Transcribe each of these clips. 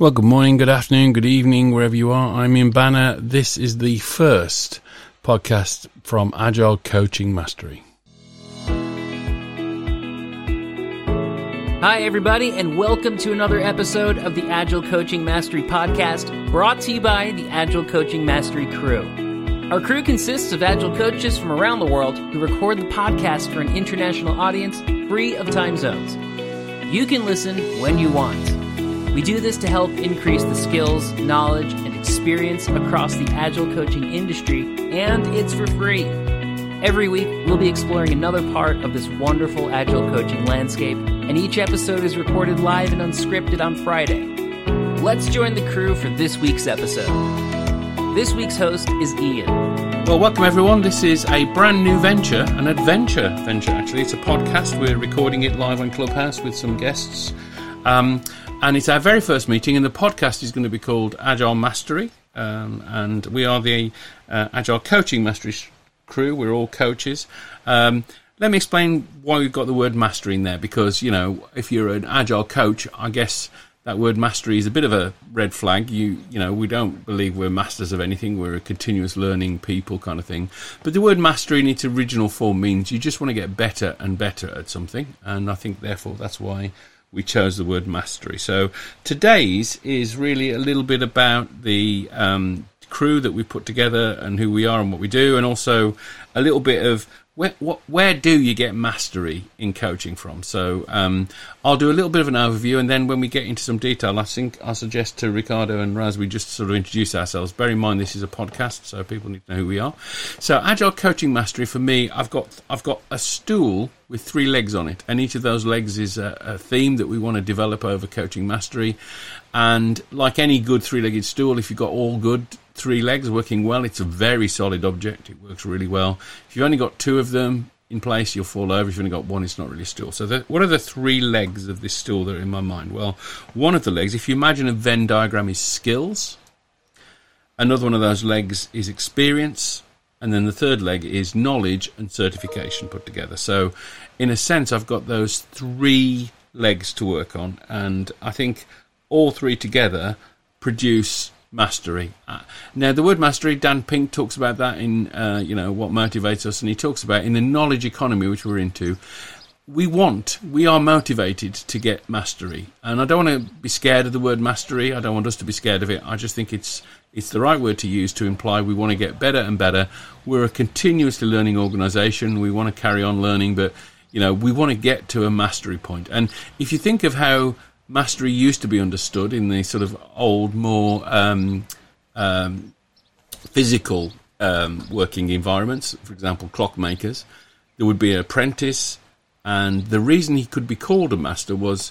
Well, good morning, good afternoon, good evening, wherever you are. I'm Ian Banner. This is the first podcast from Agile Coaching Mastery. Hi, everybody, and welcome to another episode of the Agile Coaching Mastery podcast, brought to you by the Agile Coaching Mastery crew. Our crew consists of Agile coaches from around the world who record the podcast for an international audience free of time zones. You can listen when you want. We do this to help increase the skills, knowledge, and experience across the Agile coaching industry, and it's for free. Every week, we'll be exploring another part of this wonderful Agile coaching landscape, and each episode is recorded live and unscripted on Friday. Let's join the crew for this week's episode. This week's host is Ian. Well, welcome everyone. This is a brand new venture, an adventure actually. It's a podcast. We're recording it live on Clubhouse with some guests. And it's our very first meeting, and the podcast is going to be called Agile Mastery, and we are the Agile Coaching Mastery crew. We're all coaches. Let me explain why we've got the word mastery in there, because, you know, if you're an Agile coach, I guess that word mastery is a bit of a red flag. You know, we don't believe we're masters of anything. We're a continuous learning people kind of thing. But the word mastery in its original form means you just want to get better and better at something, and I think, therefore, that's why we chose the word mastery. So today's is really a little bit about the crew that we put together and who we are and what we do, and also a little bit of where do you get mastery in coaching from. So I'll do a little bit of an overview, and then when we get into some detail, I think I suggest to Ricardo and Raz we just sort of introduce ourselves. Bear in mind this is a podcast, so people need to know who we are. So Agile Coaching Mastery, for me, I've got a stool with three legs on it, and each of those legs is a theme that we want to develop over Coaching Mastery. And like any good three-legged stool, if you've got all good three legs working well, it's a very solid object. It works really well. If you've only got two of them in place, you'll fall over. If you've only got one, it's not really a stool. So what are the three legs of this stool that are in my mind? Well, one of the legs, if you imagine a Venn diagram, is skills. Another one of those legs is experience. And then the third leg is knowledge and certification put together. So in a sense, I've got those three legs to work on. And I think all three together produce mastery. Now, the word mastery, Dan Pink talks about that in, you know, What Motivates Us, and he talks about in the knowledge economy, which we're into, we are motivated to get mastery. And I don't want to be scared of the word mastery. I don't want us to be scared of it. I just think it's the right word to use to imply we want to get better and better. We're a continuously learning organisation. We want to carry on learning, but, you know, we want to get to a mastery point. And if you think of how mastery used to be understood in the sort of old, more physical working environments, for example, clockmakers, there would be an apprentice, and the reason he could be called a master was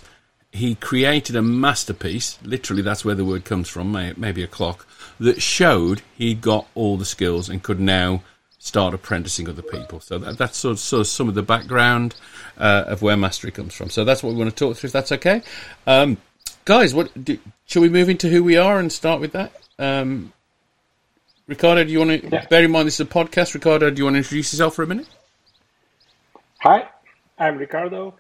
he created a masterpiece, literally that's where the word comes from, maybe a clock, that showed he got all the skills and could now start apprenticing other people. So that's sort of some of the background of where mastery comes from. So that's what we want to talk through, if that's okay. Guys, shall we move into who we are and start with that? Ricardo, do you want to bear in mind this is a podcast? Ricardo, do you want to introduce yourself for a minute? Hi, I'm Ricardo.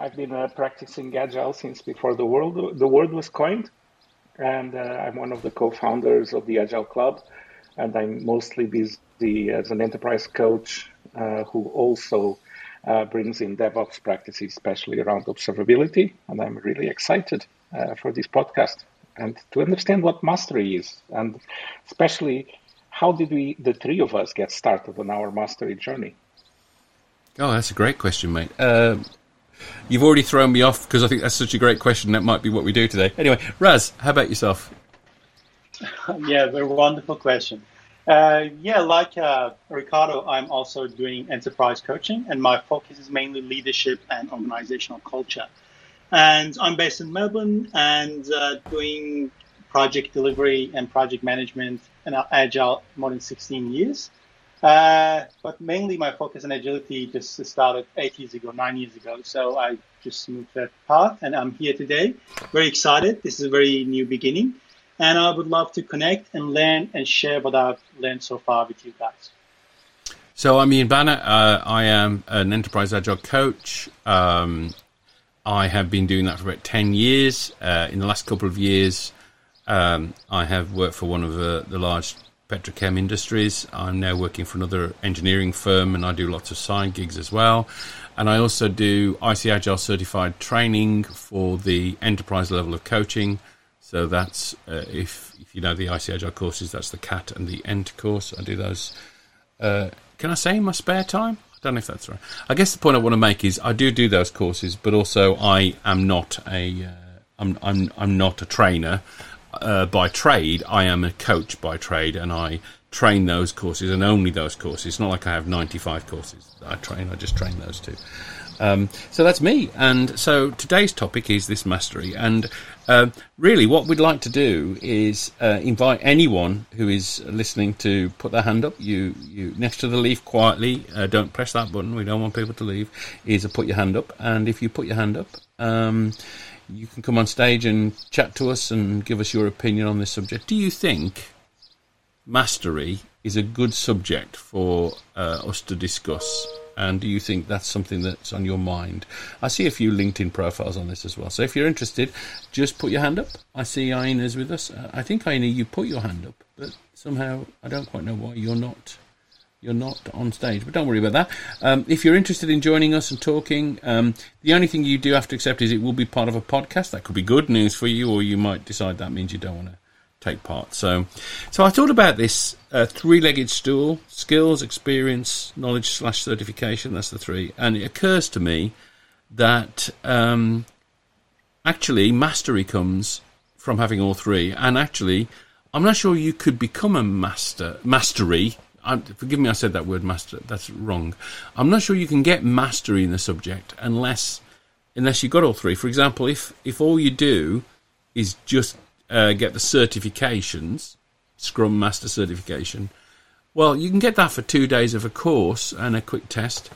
I've been practicing Agile since before the word was coined, and I'm one of the co-founders of the Agile Club, and I'm mostly busy as an enterprise coach who also brings in DevOps practices, especially around observability. And I'm really excited for this podcast and to understand what mastery is, and especially how did we, the three of us, get started on our mastery journey? Oh, that's a great question, mate. You've already thrown me off because I think that's such a great question. That might be what we do today. Anyway, Raz, how about yourself? Yeah, very wonderful question. Like Ricardo, I'm also doing enterprise coaching, and my focus is mainly leadership and organizational culture. And I'm based in Melbourne and doing project delivery and project management and Agile more than 16 years. But mainly my focus on agility just started 9 years ago. So I just moved that path, and I'm here today. Very excited. This is a very new beginning. And I would love to connect and learn and share what I've learned so far with you guys. So I'm Ian Banner. I am an enterprise agile coach. I have been doing that for about 10 years. In the last couple of years, I have worked for one of the large petrochem industries. I'm now working for another engineering firm, and I do lots of side gigs as well. And I also do ICAgile certified training for the enterprise level of coaching. So that's, if you know the ICAgile courses, that's the CAT and the ENT course. I do those, can I say in my spare time? I don't know if that's right. I guess the point I want to make is I do those courses, but also I am not a, I'm not a trainer. By trade, I am a coach by trade, and I train those courses and only those courses. It's not like I have 95 courses that I train. I just train those two. So that's me. And so today's topic is this mastery. And really what we'd like to do is invite anyone who is listening to put their hand up. You next to the leaf quietly. Don't press that button. We don't want people to leave. Is a put your hand up. And if you put your hand up, you can come on stage and chat to us and give us your opinion on this subject. Do you think mastery is a good subject for us to discuss? And do you think that's something that's on your mind? I see a few LinkedIn profiles on this as well. So if you're interested, just put your hand up. I see Aina's with us. I think, Aina, you put your hand up, but somehow I don't quite know why you're not on stage, but don't worry about that. If you're interested in joining us and talking, the only thing you do have to accept is it will be part of a podcast. That could be good news for you, or you might decide that means you don't want to take part. So I thought about this three-legged stool: skills, experience, knowledge/certification. That's the three. And it occurs to me that actually mastery comes from having all three. And actually, I'm not sure you could become a mastery. Forgive me, I said that word master. That's wrong. I'm not sure you can get mastery in the subject unless you've got all three. For example, if all you do is just get the certifications, Scrum Master certification, well, you can get that for 2 days of a course and a quick test.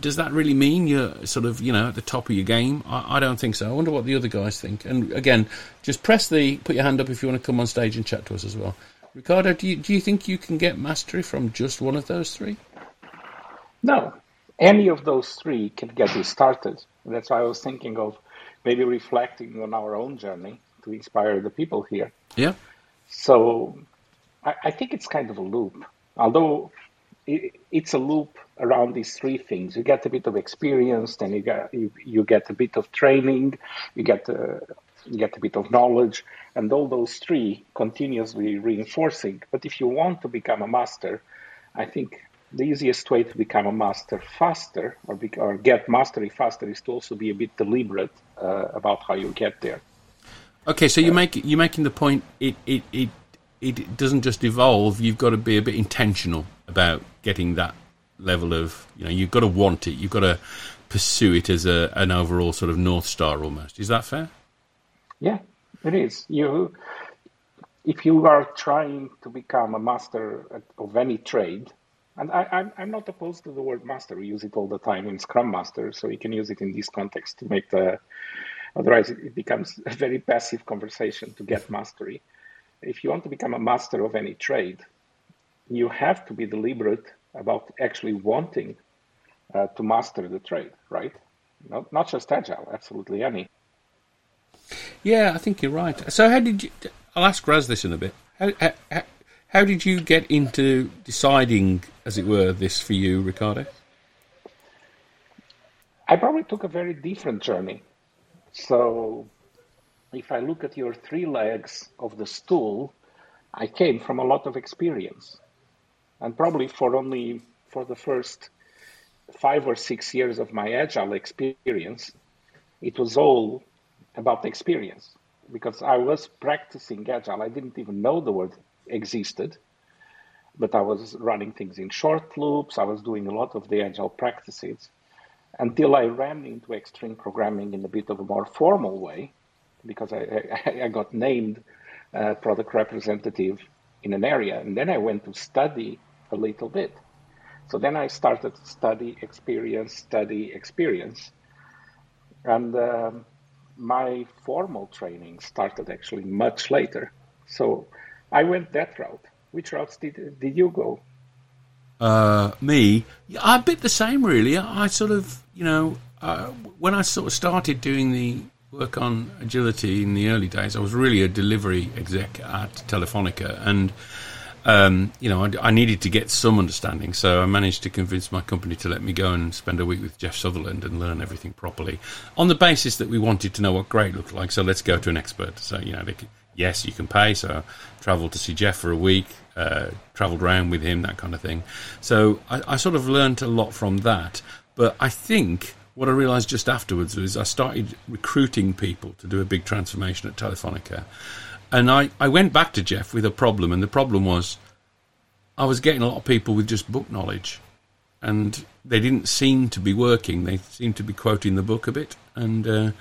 Does that really mean you're sort of, at the top of your game? I don't think so. I wonder what the other guys think. And again, just put your hand up if you want to come on stage and chat to us as well. Ricardo, do you think you can get mastery from just one of those three? No, any of those three can get you started. That's why I was thinking of maybe reflecting on our own journey to inspire the people here. Yeah. So I think it's kind of a loop, although it's a loop around these three things. You get a bit of experience, then you get a bit of training, you get a bit of knowledge, and all those three continuously reinforcing. But if you want to become a master, I think the easiest way to become a master faster or get mastery faster is to also be a bit deliberate about how you get there. Okay, so you're making the point it doesn't just evolve. You've got to be a bit intentional about getting that level of, you've got to want it. You've got to pursue it as an overall sort of North Star almost. Is that fair? Yeah, it is. If you are trying to become a master of any trade, and I'm not opposed to the word master. We use it all the time in Scrum Master, so you can use it in this context to make otherwise it becomes a very passive conversation to get mastery. If you want to become a master of any trade, you have to be deliberate about actually wanting to master the trade, right? Not just Agile, absolutely any. Yeah, I think you're right. So how did you... I'll ask Raz this in a bit. How did you get into deciding, as it were, this for you, Ricardo? I probably took a very different journey. So if I look at your three legs of the stool, I came from a lot of experience. And probably for the first 5 or 6 years of my Agile experience, it was all about the experience, because I was practicing Agile. I didn't even know the word existed, but I was running things in short loops. I was doing a lot of the Agile practices until I ran into extreme programming in a bit of a more formal way, because I got named product representative in an area, and then I went to study a little bit. So then I started to study experience, and my formal training started actually much later. So I went that route. Which routes did you go? Me? I bit the same, really. I sort of, when I sort of started doing the work on agility in the early days, I was really a delivery exec at Telefonica, and I needed to get some understanding, so I managed to convince my company to let me go and spend a week with Jeff Sutherland and learn everything properly on the basis that we wanted to know what great looked like, so let's go to an expert. So, yes, you can pay, so I travelled to see Jeff for a week, travelled around with him, that kind of thing. So I sort of learnt a lot from that, but I think what I realised just afterwards was I started recruiting people to do a big transformation at Telefonica. And I went back to Jeff with a problem, and the problem was I was getting a lot of people with just book knowledge, and they didn't seem to be working. They seemed to be quoting the book a bit. And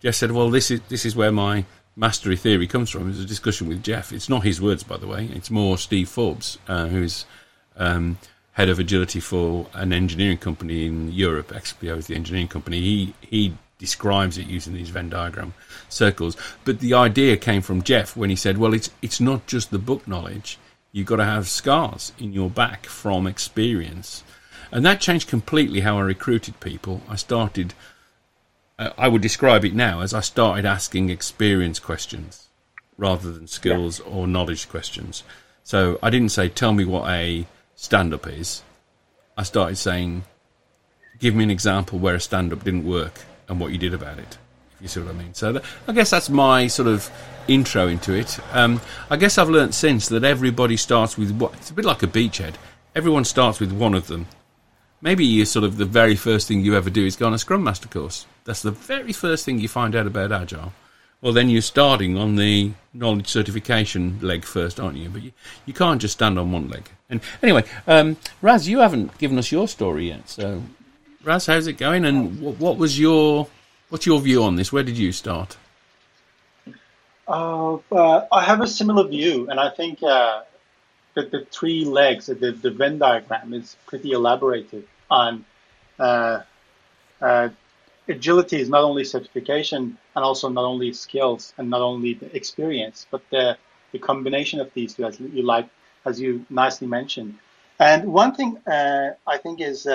Jeff said, well, this is where my mastery theory comes from. It was a discussion with Jeff. It's not his words, by the way. It's more Steve Forbes, who's head of agility for an engineering company in Europe. XPO is the engineering company. He describes it using these Venn diagram circles. But the idea came from Jeff when he said, well, it's not just the book knowledge. You've got to have scars in your back from experience. And that changed completely how I recruited people. I started, I would describe it now as I started asking experience questions rather than skills or knowledge questions. So I didn't say, tell me what a stand-up is. I started saying, give me an example where a stand-up didn't work and what you did about it, if you see what I mean. So I guess that's my sort of intro into it. I guess I've learnt since that everybody starts with what, it's a bit like a beachhead. Everyone starts with one of them. Maybe you sort of the very first thing you ever do is go on a Scrum Master course. That's the very first thing you find out about Agile. Well, then you're starting on the knowledge certification leg first, aren't you? But you can't just stand on one leg. And anyway, Raz, you haven't given us your story yet, so Raz, how's it going? And what's your view on this? Where did you start? I have a similar view, and I think that the three legs, the Venn diagram, is pretty elaborated on agility is not only certification and also not only skills and not only the experience, but the combination of these two, as you nicely mentioned. And one thing I think is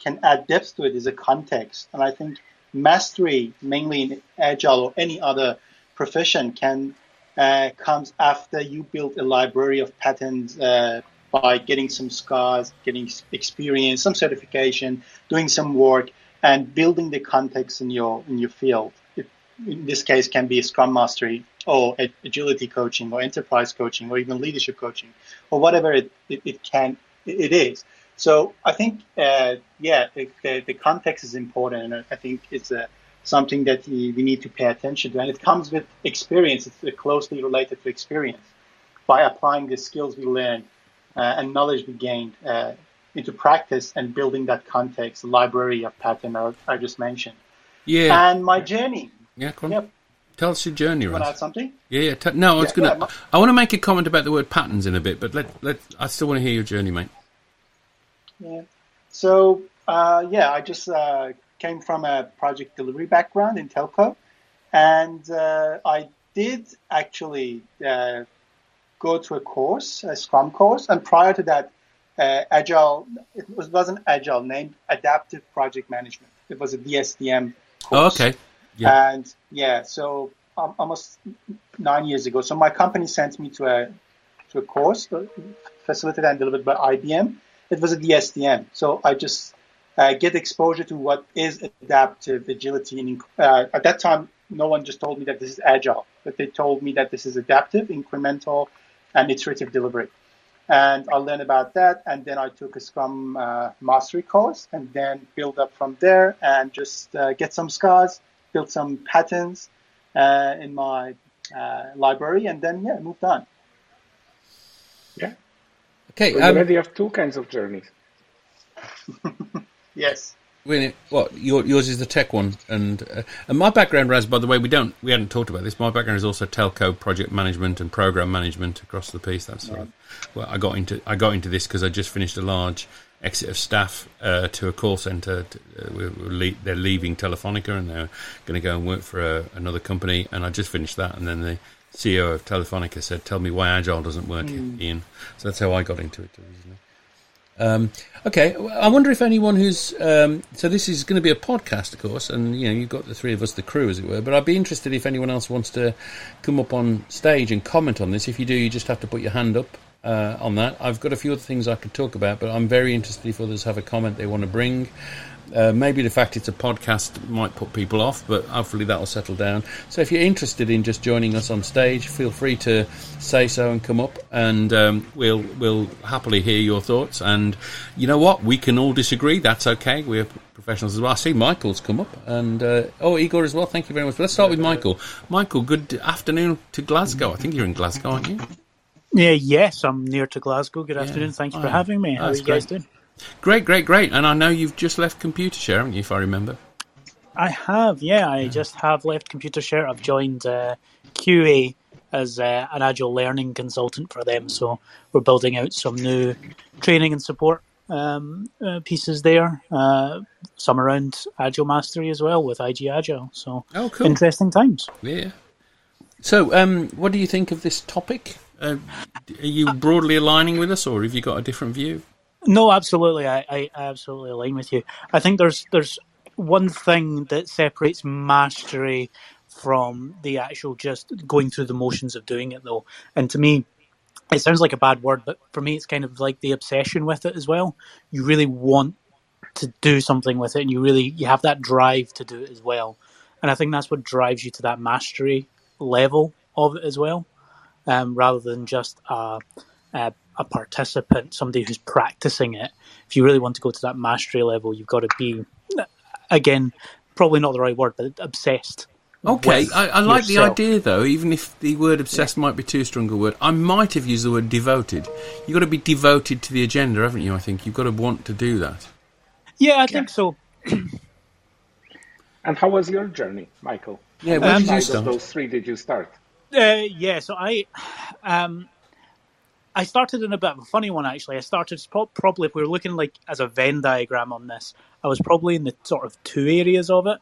can add depth to it is a context. And I think mastery, mainly in Agile or any other profession, comes after you build a library of patterns by getting some scars, getting experience, some certification, doing some work, and building the context in your field. In this case, can be a Scrum Mastery or agility coaching or enterprise coaching or even leadership coaching or whatever it is. So I think, the context is important, and I think it's something that we need to pay attention to. And it comes with experience. It's closely related to experience. By applying the skills we learned and knowledge we gained into practice and building that context, the library of pattern I just mentioned. Yeah. And my journey. Yeah, cool. Yep. Tell us your journey, Raz. You want to add something? Yeah. I want to make a comment about the word patterns in a bit, but I still want to hear your journey, mate. Yeah. So, I just came from a project delivery background in telco, and I did actually go to a course, a Scrum course, and prior to that, it wasn't Agile, named Adaptive Project Management. It was a DSDM course. Oh, okay. Yeah. And, so almost 9 years ago. So my company sent me to a course facilitated and delivered by IBM. It was a DSDM, so I just get exposure to what is adaptive agility. And at that time, no one just told me that this is Agile, but they told me that this is adaptive, incremental, and iterative delivery. And I learned about that, and then I took a Scrum Mastery course, and then build up from there and just get some scars, build some patterns in my library, and then, moved on. Yeah. Okay, so you already have two kinds of journeys. Yes. Yours is the tech one, and my background, Raz. By the way, we hadn't talked about this. My background is also telco project management and program management across the piece. That's right. Well, I got into this because I just finished a large exit of staff to a call centre. They're leaving Telefonica and they're going to go and work for another company. And I just finished that, and then the CEO of Telefonica said, "Tell me why Agile doesn't work, Ian." So that's how I got into it originally. Okay, I wonder if anyone who's so this is going to be a podcast, of course, and you know you've got the three of us, the crew, as it were. But I'd be interested if anyone else wants to come up on stage and comment on this. If you do, you just have to put your hand up on that. I've got a few other things I could talk about, but I'm very interested if others have a comment they want to bring. Maybe the fact it's a podcast might put people off, but hopefully that'll settle down. So if you're interested in just joining us on stage, feel free to say so and come up, and we'll happily hear your thoughts. And you know what? We can all disagree. That's okay. We're professionals as well. I see Michael's come up, and Igor as well. Thank you very much. But let's start with Michael. Michael, good afternoon to Glasgow. I think you're in Glasgow, aren't you? Yeah. Yes, I'm near to Glasgow. Good afternoon. Thank you for having me. How are you guys doing? Great. And I know you've just left Computer Share, haven't you, if I remember? I have, yeah. I just have left Computer Share. I've joined QA as an Agile Learning Consultant for them. So we're building out some new training and support pieces there. Some around Agile Mastery as well with ICAgile. So cool. Interesting times. Yeah. So what do you think of this topic? Are you broadly aligning with us, or have you got a different view? No, absolutely. I absolutely align with you. I think there's one thing that separates mastery from the actual just going through the motions of doing it, though. And to me, it sounds like a bad word, but for me, it's kind of like the obsession with it as well. You really want to do something with it, and you have that drive to do it as well. And I think that's what drives you to that mastery level of it as well, rather than just a participant, somebody who's practicing it. If you really want to go to that mastery level, you've got to be, again, probably not the right word, but obsessed. Okay, I like the idea, though, even if the word obsessed might be too strong a word. I might have used the word devoted. You've got to be devoted to the agenda, haven't you, I think? You've got to want to do that. Yeah, I think so. And how was your journey, Michael? Yeah, where did you start? Of those three did you start? So I started in a bit of a funny one, actually. I started probably, if we were looking like as a Venn diagram on this, I was probably in the sort of two areas of it.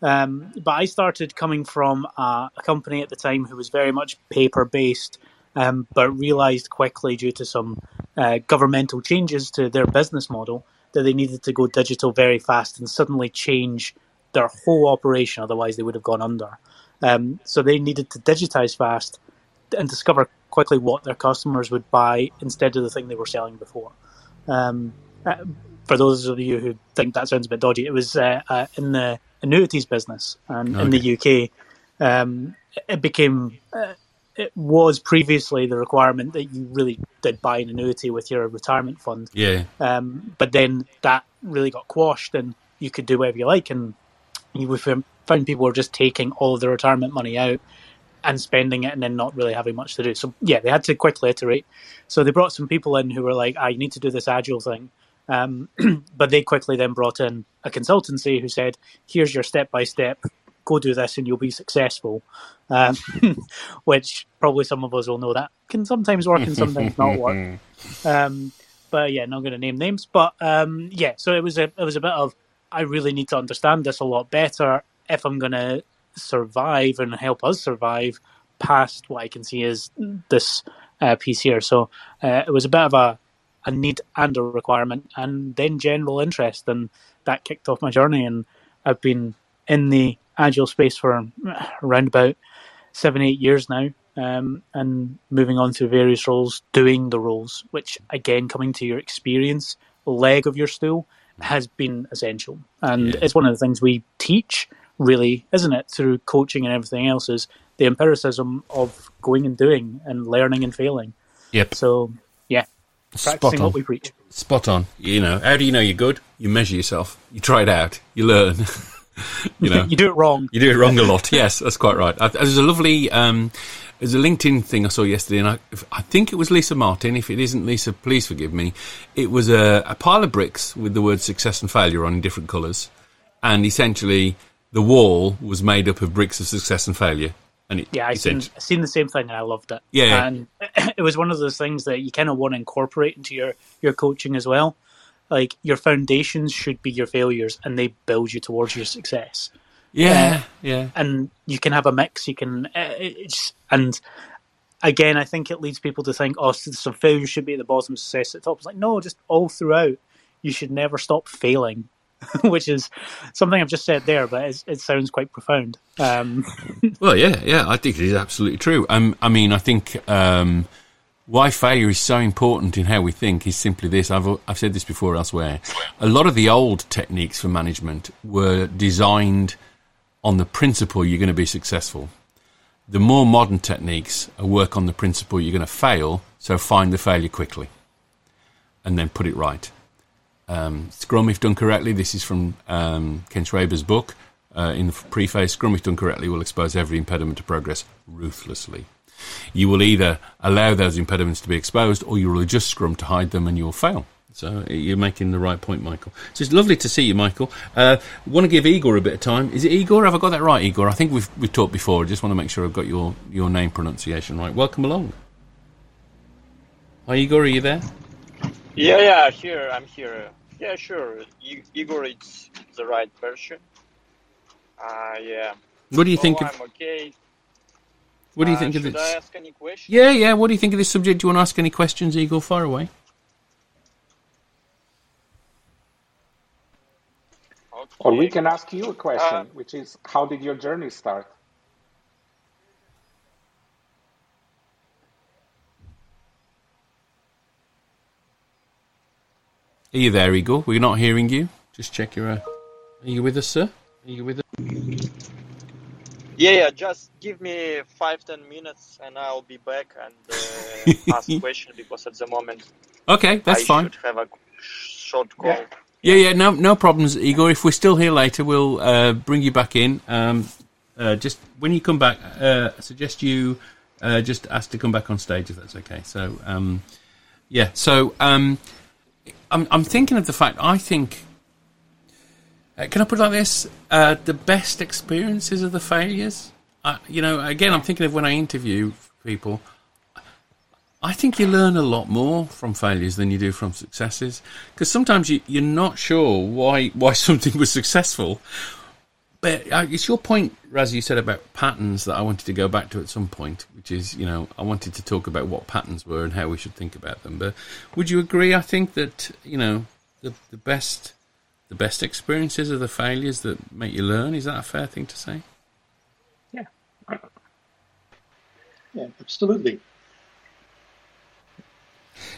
But I started coming from a company at the time who was very much paper-based, but realised quickly due to some governmental changes to their business model that they needed to go digital very fast and suddenly change their whole operation, otherwise they would have gone under. So they needed to digitise fast and discover quickly what their customers would buy instead of the thing they were selling before. For those of you who think that sounds a bit dodgy, it was in the annuities business in the UK. It became, it was previously the requirement that you really did buy an annuity with your retirement fund. Yeah. But then that really got quashed, and you could do whatever you like. And you found people were just taking all of their retirement money out and spending it and then not really having much to do. So, yeah, they had to quickly iterate. So they brought some people in who were like, you need to do this Agile thing. But they quickly then brought in a consultancy who said, here's your step-by-step, go do this and you'll be successful, which probably some of us will know that can sometimes work and sometimes not work. But, yeah, not going to name names. But, yeah, so it was a bit of, I really need to understand this a lot better if I'm going to survive and help us survive past what I can see is this piece here. So it was a bit of a need and a requirement, and then general interest, and that kicked off my journey. And I've been in the Agile space for around about 7-8 years now, and moving on through various roles, doing the roles, which again, coming to your experience leg of your stool has been essential. And it's one of the things we teach, really, isn't it, through coaching and everything else, is the empiricism of going and doing and learning and failing. Yep. So, yeah, practicing what we preach. Spot on. You know, how do you know you're good? You measure yourself. You try it out. You learn. You know, you do it wrong. You do it wrong a lot. Yes, that's quite right. There's a lovely, there's a LinkedIn thing I saw yesterday, and I think it was Lisa Martin. If it isn't Lisa, please forgive me. It was a pile of bricks with the word success and failure on in different colours, and essentially the wall was made up of bricks of success and failure. And I've seen the same thing, and I loved it. Yeah. And it was one of those things that you kind of want to incorporate into your coaching as well. Like, your foundations should be your failures, and they build you towards your success. Yeah, yeah. And you can have a mix. You can, and again, I think it leads people to think, oh, so failure should be at the bottom, success at the top. It's like, no, just all throughout. You should never stop failing, which is something I've just said there, but it sounds quite profound. Well, yeah, I think it is absolutely true. I mean, I think why failure is so important in how we think is simply this. I've said this before elsewhere. A lot of the old techniques for management were designed on the principle you're going to be successful. The more modern techniques work on the principle you're going to fail, so find the failure quickly and then put it right. Scrum, if done correctly, this is from Ken Schwaber's book, in the preface, Scrum, if done correctly, will expose every impediment to progress ruthlessly. You will either allow those impediments to be exposed or you will adjust Scrum to hide them and you'll fail. So you're making the right point, Michael. So it's lovely to see you, Michael. Want to give Igor a bit of time. Is it Igor? Have I got that right, Igor? I think we've talked before. I just want to make sure I've got your name pronunciation right. Welcome along. Hi, Igor. Are you there? Yeah, sure. I'm here. Yeah, sure. Igor, it's the right person. Yeah. What do you think? I'm okay. What do you think of this? Should I ask any questions? Yeah. What do you think of this subject? Do you want to ask any questions, Igor? Far away. Or we can ask you a question, which is, how did your journey start? Are you there, Igor? We're not hearing you. Just check your... Are you with us, sir? Are you with us? Yeah, just give me 5-10 minutes and I'll be back and ask a question, because at the moment... Okay, that's fine. I should have a short call. Yeah. Yeah, no problems, Igor. If we're still here later, we'll bring you back in. Just when you come back, I suggest you just ask to come back on stage, if that's okay. So, I'm thinking of the fact, I think, can I put it like this? The best experiences are the failures. Again, I'm thinking of when I interview people. I think you learn a lot more from failures than you do from successes, because sometimes you're not sure why something was successful. But it's your point, Raz, you said about patterns that I wanted to go back to at some point, which is, I wanted to talk about what patterns were and how we should think about them. But would you agree, I think, that, the best experiences are the failures that make you learn? Is that a fair thing to say? Yeah, absolutely.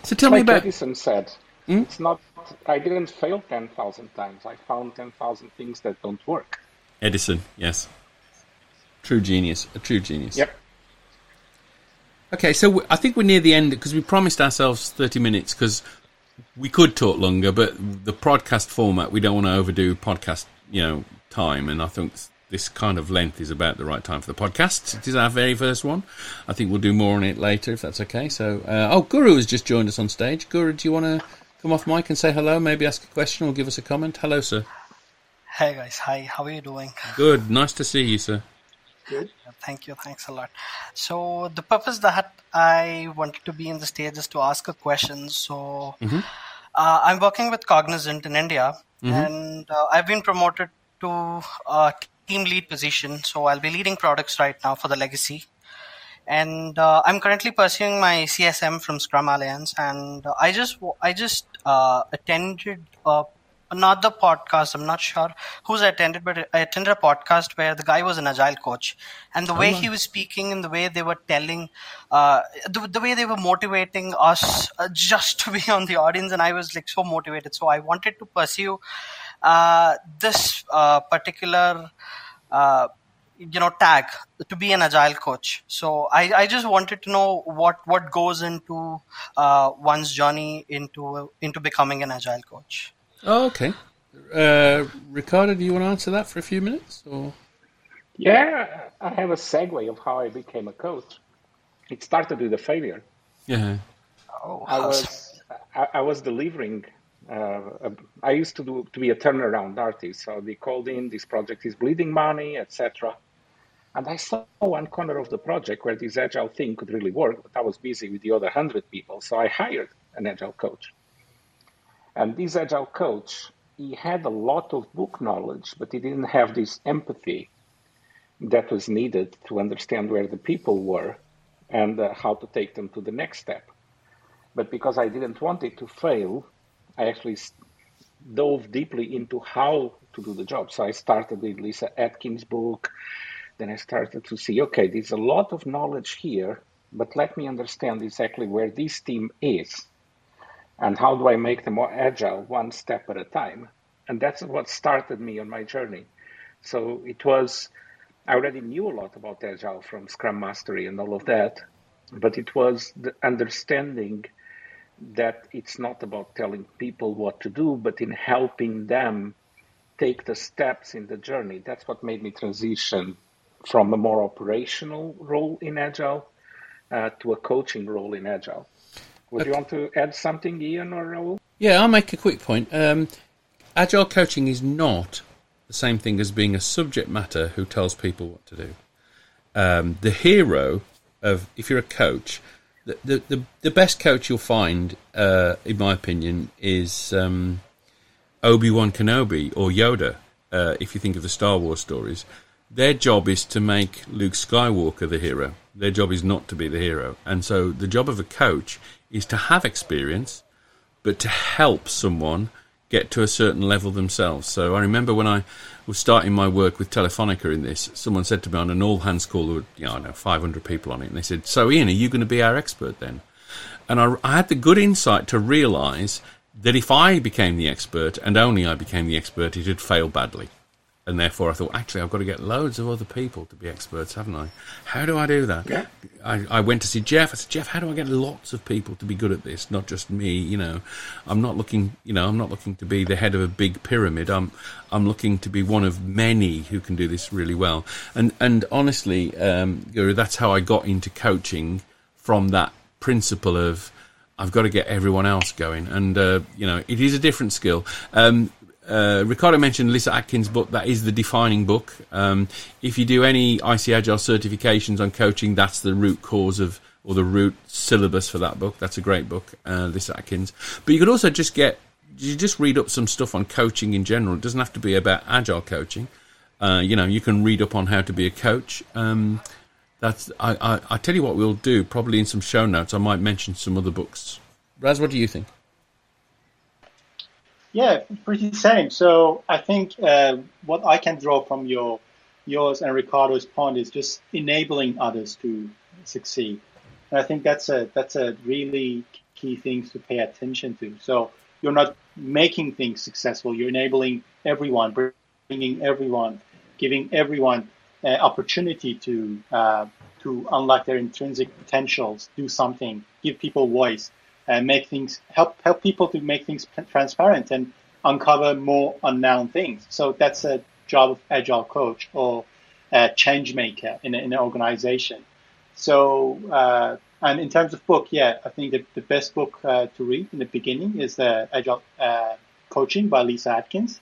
So tell me about... Edison said, It's not, I didn't fail 10,000 times. I found 10,000 things that don't work. Edison, yes. True genius, a true genius. Yep. Okay, so I think we're near the end, because we promised ourselves 30 minutes, because we could talk longer, but the podcast format, we don't want to overdo podcast, time, and I think this kind of length is about the right time for the podcast. It is our very first one. I think we'll do more on it later, if that's okay. So, Guru has just joined us on stage. Guru, do you want to come off mic and say hello, maybe ask a question or give us a comment? Hello, sir. Hey, guys. Hi. How are you doing? Good. Nice to see you, sir. Good. Thank you. Thanks a lot. So, the purpose that I wanted to be in the stage is to ask a question. So, I'm working with Cognizant in India, and I've been promoted to... team lead position, so I'll be leading products right now for the legacy, and I'm currently pursuing my CSM from Scrum Alliance, and I just attended another podcast. I'm not sure who's attended, but I attended a podcast where the guy was an agile coach, and the way he was speaking and the way they were telling, the way they were motivating us just to be on the audience, and I was like so motivated, so I wanted to pursue this particular, tag to be an agile coach. So I just wanted to know what goes into one's journey into becoming an agile coach. Oh, okay. Ricardo, do you want to answer that for a few minutes? Or? Yeah, I have a segue of how I became a coach. It started with a failure. Yeah. Oh, I was delivering. I used to be a turnaround artist, so they called in, this project is bleeding money, etc. And I saw one corner of the project where this agile thing could really work, but I was busy with the other 100 people, so I hired an agile coach. And this agile coach, he had a lot of book knowledge, but he didn't have this empathy that was needed to understand where the people were and how to take them to the next step. But because I didn't want it to fail, I actually dove deeply into how to do the job. So I started with Lyssa Adkins' book. Then I started to see, okay, there's a lot of knowledge here, but let me understand exactly where this team is and how do I make them more agile one step at a time. And that's what started me on my journey. So it was, I already knew a lot about Agile from Scrum Mastery and all of that, but it was the understanding that it's not about telling people what to do, but in helping them take the steps in the journey. That's what made me transition from a more operational role in Agile to a coaching role in Agile. Would you want to add something, Ian or Raul? Yeah, I'll make a quick point. Agile coaching is not the same thing as being a subject matter who tells people what to do. The hero of, if you're a coach, the best coach you'll find, in my opinion, is Obi-Wan Kenobi or Yoda, if you think of the Star Wars stories. Their job is to make Luke Skywalker the hero. Their job is not to be the hero. And so the job of a coach is to have experience, but to help someone get to a certain level themselves. So I remember when I was starting my work with Telefonica in this, someone said to me on an all-hands call, there were, I know, 500 people on it, and they said, so Ian, are you going to be our expert then? And I had the good insight to realise that if I became the expert, and only I became the expert, it had failed badly. And therefore I thought, actually, I've got to get loads of other people to be experts, haven't I? How do I do that? Yeah. I went to see Jeff. I said, Jeff, how do I get lots of people to be good at this, not just me? I'm not looking to be the head of a big pyramid. I'm looking to be one of many who can do this really well. And honestly, Guru, that's how I got into coaching, from that principle of I've got to get everyone else going. And it is a different skill. Ricardo mentioned Lyssa Adkins' book. That is the defining book. If you do any ICAgile certifications on coaching, that's the root cause of, or the root syllabus for that book. That's a great book, Lyssa Adkins. But you could also just read up some stuff on coaching in general. It doesn't have to be about Agile coaching. You can read up on how to be a coach. I tell you what we'll do, probably in some show notes, I might mention some other books. Raz, what do you think? Yeah, pretty same. So I think what I can draw from yours and Ricardo's point is just enabling others to succeed, and I think that's a really key thing to pay attention to. So you're not making things successful; you're enabling everyone, bringing everyone, giving everyone an opportunity to unlock their intrinsic potentials, do something, give people voice. And make things help people to make things transparent and uncover more unknown things. So that's a job of Agile coach or a change maker in an organization. So and in terms of book, yeah, I think the best book to read in the beginning is the Agile Coaching by Lyssa Adkins,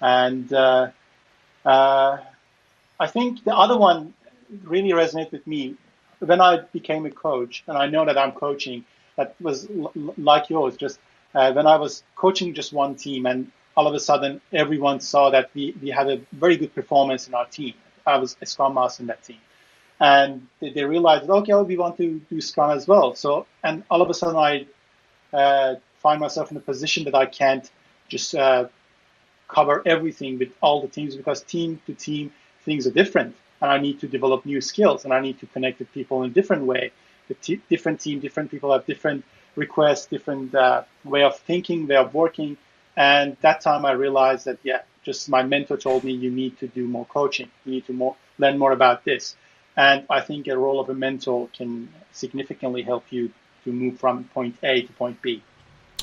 and I think the other one really resonated with me when I became a coach, and I know that I'm coaching. That was like yours, just when I was coaching just one team, and all of a sudden everyone saw that we had a very good performance in our team. I was a Scrum Master in that team. And they realized, okay, we want to do Scrum as well. So, and all of a sudden I find myself in a position that I can't just cover everything with all the teams, because team to team things are different. And I need to develop new skills, and I need to connect with people in a different way. Different team, different people have different requests, different way of thinking, way of working. And that time I realized that, just my mentor told me, you need to do more coaching. You need to learn more about this. And I think a role of a mentor can significantly help you to move from point A to point B.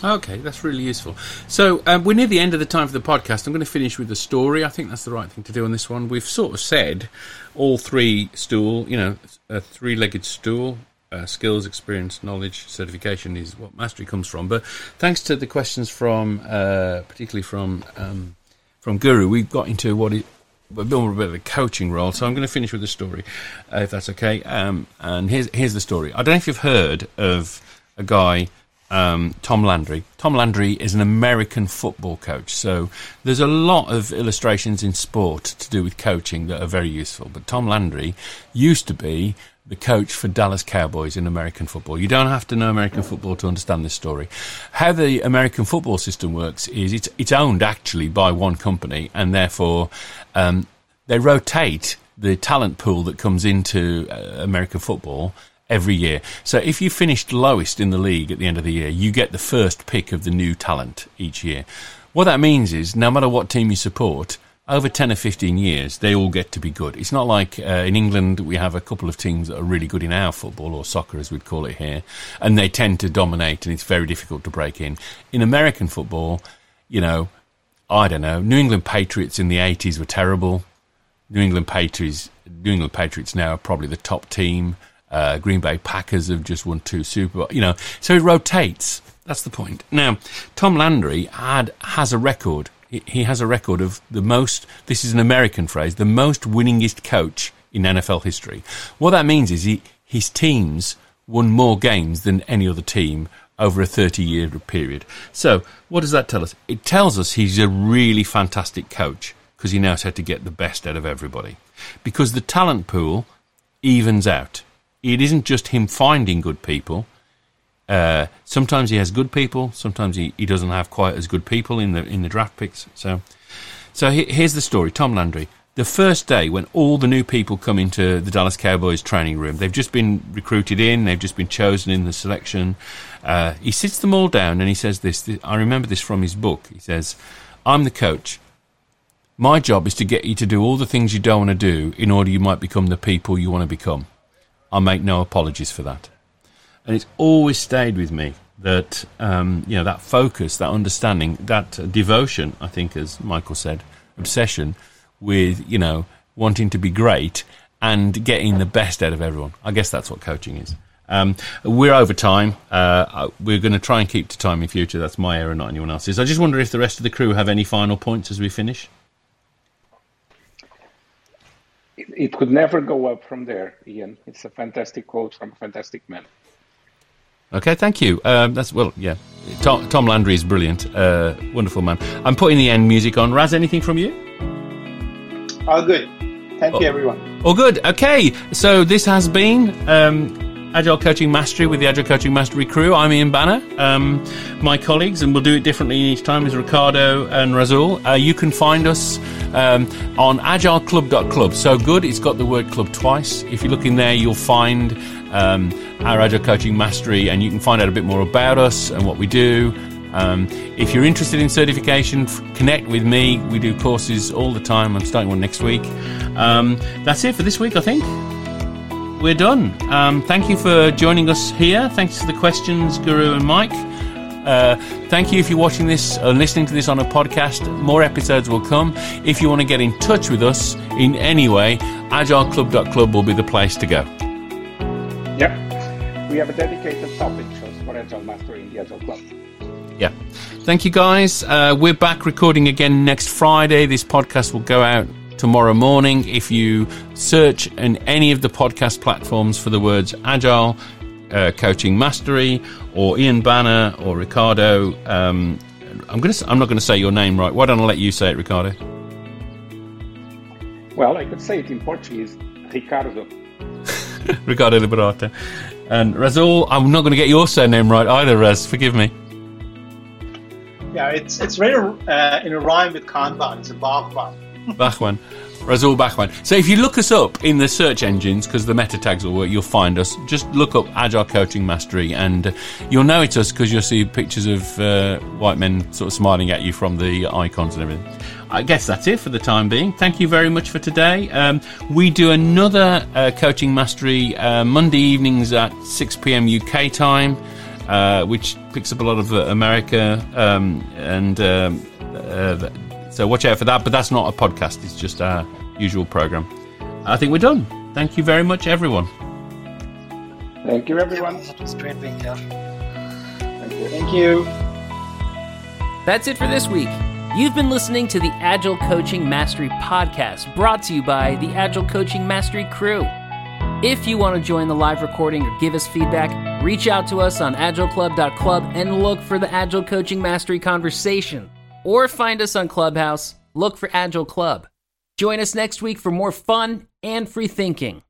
Okay, that's really useful. So we're near the end of the time for the podcast. I'm going to finish with a story. I think that's the right thing to do on this one. We've sort of said all a three-legged stool. Skills, experience, knowledge, certification is what mastery comes from. But thanks to the questions from, particularly from Guru, we've got into more of a coaching role. So I'm going to finish with a story, if that's okay. And here's the story. I don't know if you've heard of a guy, Tom Landry. Tom Landry is an American football coach. So there's a lot of illustrations in sport to do with coaching that are very useful. But Tom Landry used to be the coach for Dallas Cowboys in American football. You don't have to know American football to understand this story. How the American football system works is it's owned actually by one company, and therefore they rotate the talent pool that comes into American football every year. So if you finished lowest in the league at the end of the year, you get the first pick of the new talent each year. What that means is no matter what team you support, over 10 or 15 years, they all get to be good. It's not like in England, we have a couple of teams that are really good in our football, or soccer as we'd call it here, and they tend to dominate and it's very difficult to break in. In American football, you know, I don't know, New England Patriots in the 80s were terrible. New England Patriots now are probably the top team. Green Bay Packers have just won 2 Super Bowl, you know. So it rotates. That's the point. Now, Tom Landry has a record. He has a record of the most, this is an American phrase, the most winningest coach in NFL history. What that means is his teams won more games than any other team over a 30-year period. So what does that tell us? It tells us he's a really fantastic coach because he knows how to get the best out of everybody. Because the talent pool evens out. It isn't just him finding good people. Sometimes he has good people. Sometimes he doesn't have quite as good people in the draft picks. So here's the story. Tom Landry. The first day when all the new people come into the Dallas Cowboys training room, they've just been recruited in. They've just been chosen in the selection. He sits them all down and he says this. I remember this from his book. He says, "I'm the coach. My job is to get you to do all the things you don't want to do in order you might become the people you want to become. I make no apologies for that." And it's always stayed with me that, that focus, that understanding, that devotion, I think, as Michael said, obsession with, wanting to be great and getting the best out of everyone. I guess that's what coaching is. We're over time. We're going to try and keep to time in future. That's my error, not anyone else's. I just wonder if the rest of the crew have any final points as we finish. It could never go up from there, Ian. It's a fantastic quote from a fantastic man. Okay, thank you. Tom Landry is brilliant. Wonderful man. I'm putting the end music on. Raz, anything from you? All good. Thank you, everyone. All good. Okay, so this has been Agile Coaching Mastery with the Agile Coaching Mastery crew. I'm Ian Banner. My colleagues, and we'll do it differently each time, is Ricardo and Razul. You can find us on agileclub.club. So good, it's got the word club twice. If you look in there, you'll find our Agile Coaching Mastery, and you can find out a bit more about us and what we do. If you're interested in certification, connect with me. We do courses all the time. I'm starting one next week. That's it for this week, I think. We're done. Thank you for joining us here. Thanks for the questions, Guru and Mike. Thank you if you're watching this or listening to this on a podcast. More episodes will come. If you want to get in touch with us in any way, agileclub.club will be the place to go. Yep. We have a dedicated topic just for Agile Mastery in the Agile Club. Yeah. Thank you, guys. We're back recording again next Friday. This podcast will go out tomorrow morning. If you search in any of the podcast platforms for the words Agile, Coaching Mastery, or Ian Banner, or Ricardo, I'm not going to say your name right. Why don't I let you say it, Ricardo? Well, I could say it in Portuguese. Ricardo. Ricardo Liberato. And Razul, I'm not going to get your surname right either, Raz. Forgive me. Yeah, it's written in a rhyme with Kanban. It's a Bachman. Razul Bachman. So if you look us up in the search engines, because the meta tags will work, you'll find us. Just look up Agile Coaching Mastery and you'll know it's us because you'll see pictures of white men sort of smiling at you from the icons and everything. I guess that's it for the time being. Thank you very much for today. We do another Coaching Mastery Monday evenings at 6 p.m. UK time, which picks up a lot of America, so watch out for that. But that's not a podcast. It's just our usual program. I think we're done. Thank you very much, everyone. Thank you, everyone. It was great being here. Thank you. That's it for this week. You've been listening to the Agile Coaching Mastery podcast, brought to you by the Agile Coaching Mastery crew. If you want to join the live recording or give us feedback, reach out to us on agileclub.club and look for the Agile Coaching Mastery conversation. Or find us on Clubhouse, look for Agile Club. Join us next week for more fun and free thinking.